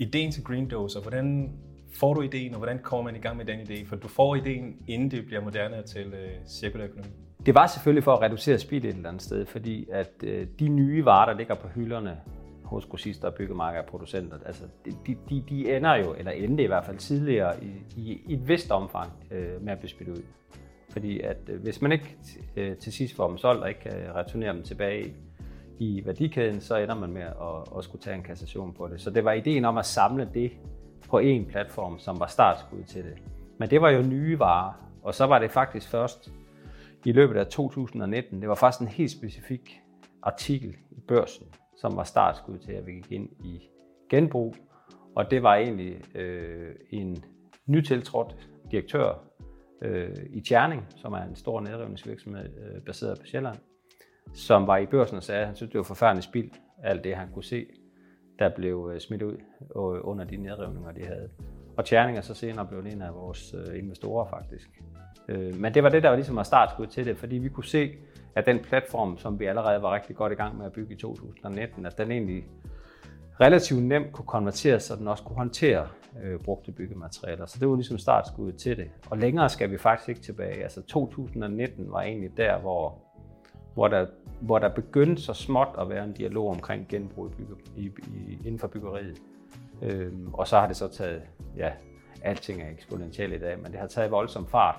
ideen til GreenDozer, hvordan får du ideen, og hvordan kommer man i gang med den idé? For du får ideen, inden det bliver moderne til cirkulær økonomi. Det var selvfølgelig for at reducere spild et eller andet sted, fordi at de nye varer, der ligger på hylderne hos grossister, byggemarkeder og producenter, altså de ender jo, eller endte i hvert fald tidligere, i et vist omfang med at blive spidt ud. Fordi at hvis man ikke til sidst får dem solgt og ikke kan returnere dem tilbage i værdikæden, så ender man med at skulle tage en kassation på det. Så det var ideen om at samle det på en platform, som var startskud til det. Men det var jo nye varer, og så var det faktisk først i løbet af 2019, det var faktisk en helt specifik artikel i Børsen, som var startskud til, at vi gik ind i genbrug. Og det var egentlig en nytiltrådt direktør i Tscherning, som er en stor nedrivningsvirksomhed baseret på Sjælland, som var i Børsen og sagde, at han syntes, det var forfærdeligt spild, alt det han kunne se, der blev smidt ud under de nedrivninger, de havde. Og Tscherning er så senere blevet en af vores investorer faktisk. Men det var det, der var ligesom at startskud til det, fordi vi kunne se, at den platform, som vi allerede var rigtig godt i gang med at bygge i 2019, at den egentlig relativt nemt kunne konverteres, så den også kunne håndtere brugte byggematerialer. Så det var ligesom startskuddet til det. Og længere skal vi faktisk ikke tilbage. Altså 2019 var egentlig der, hvor der begyndte så småt at være en dialog omkring genbrug inden for byggeriet. Og så har det så taget, ja, alting er eksponentielt i dag, men det har taget voldsom fart.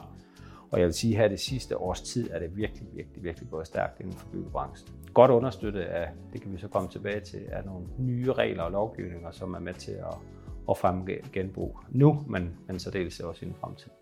Og jeg vil sige, at her det sidste års tid er det virkelig gået stærkt inden for byggebranchen. Godt understøttet af, det kan vi så komme tilbage til, af nogle nye regler og lovgivninger, som er med til at fremme genbrug nu, men så dels også inden fremtiden.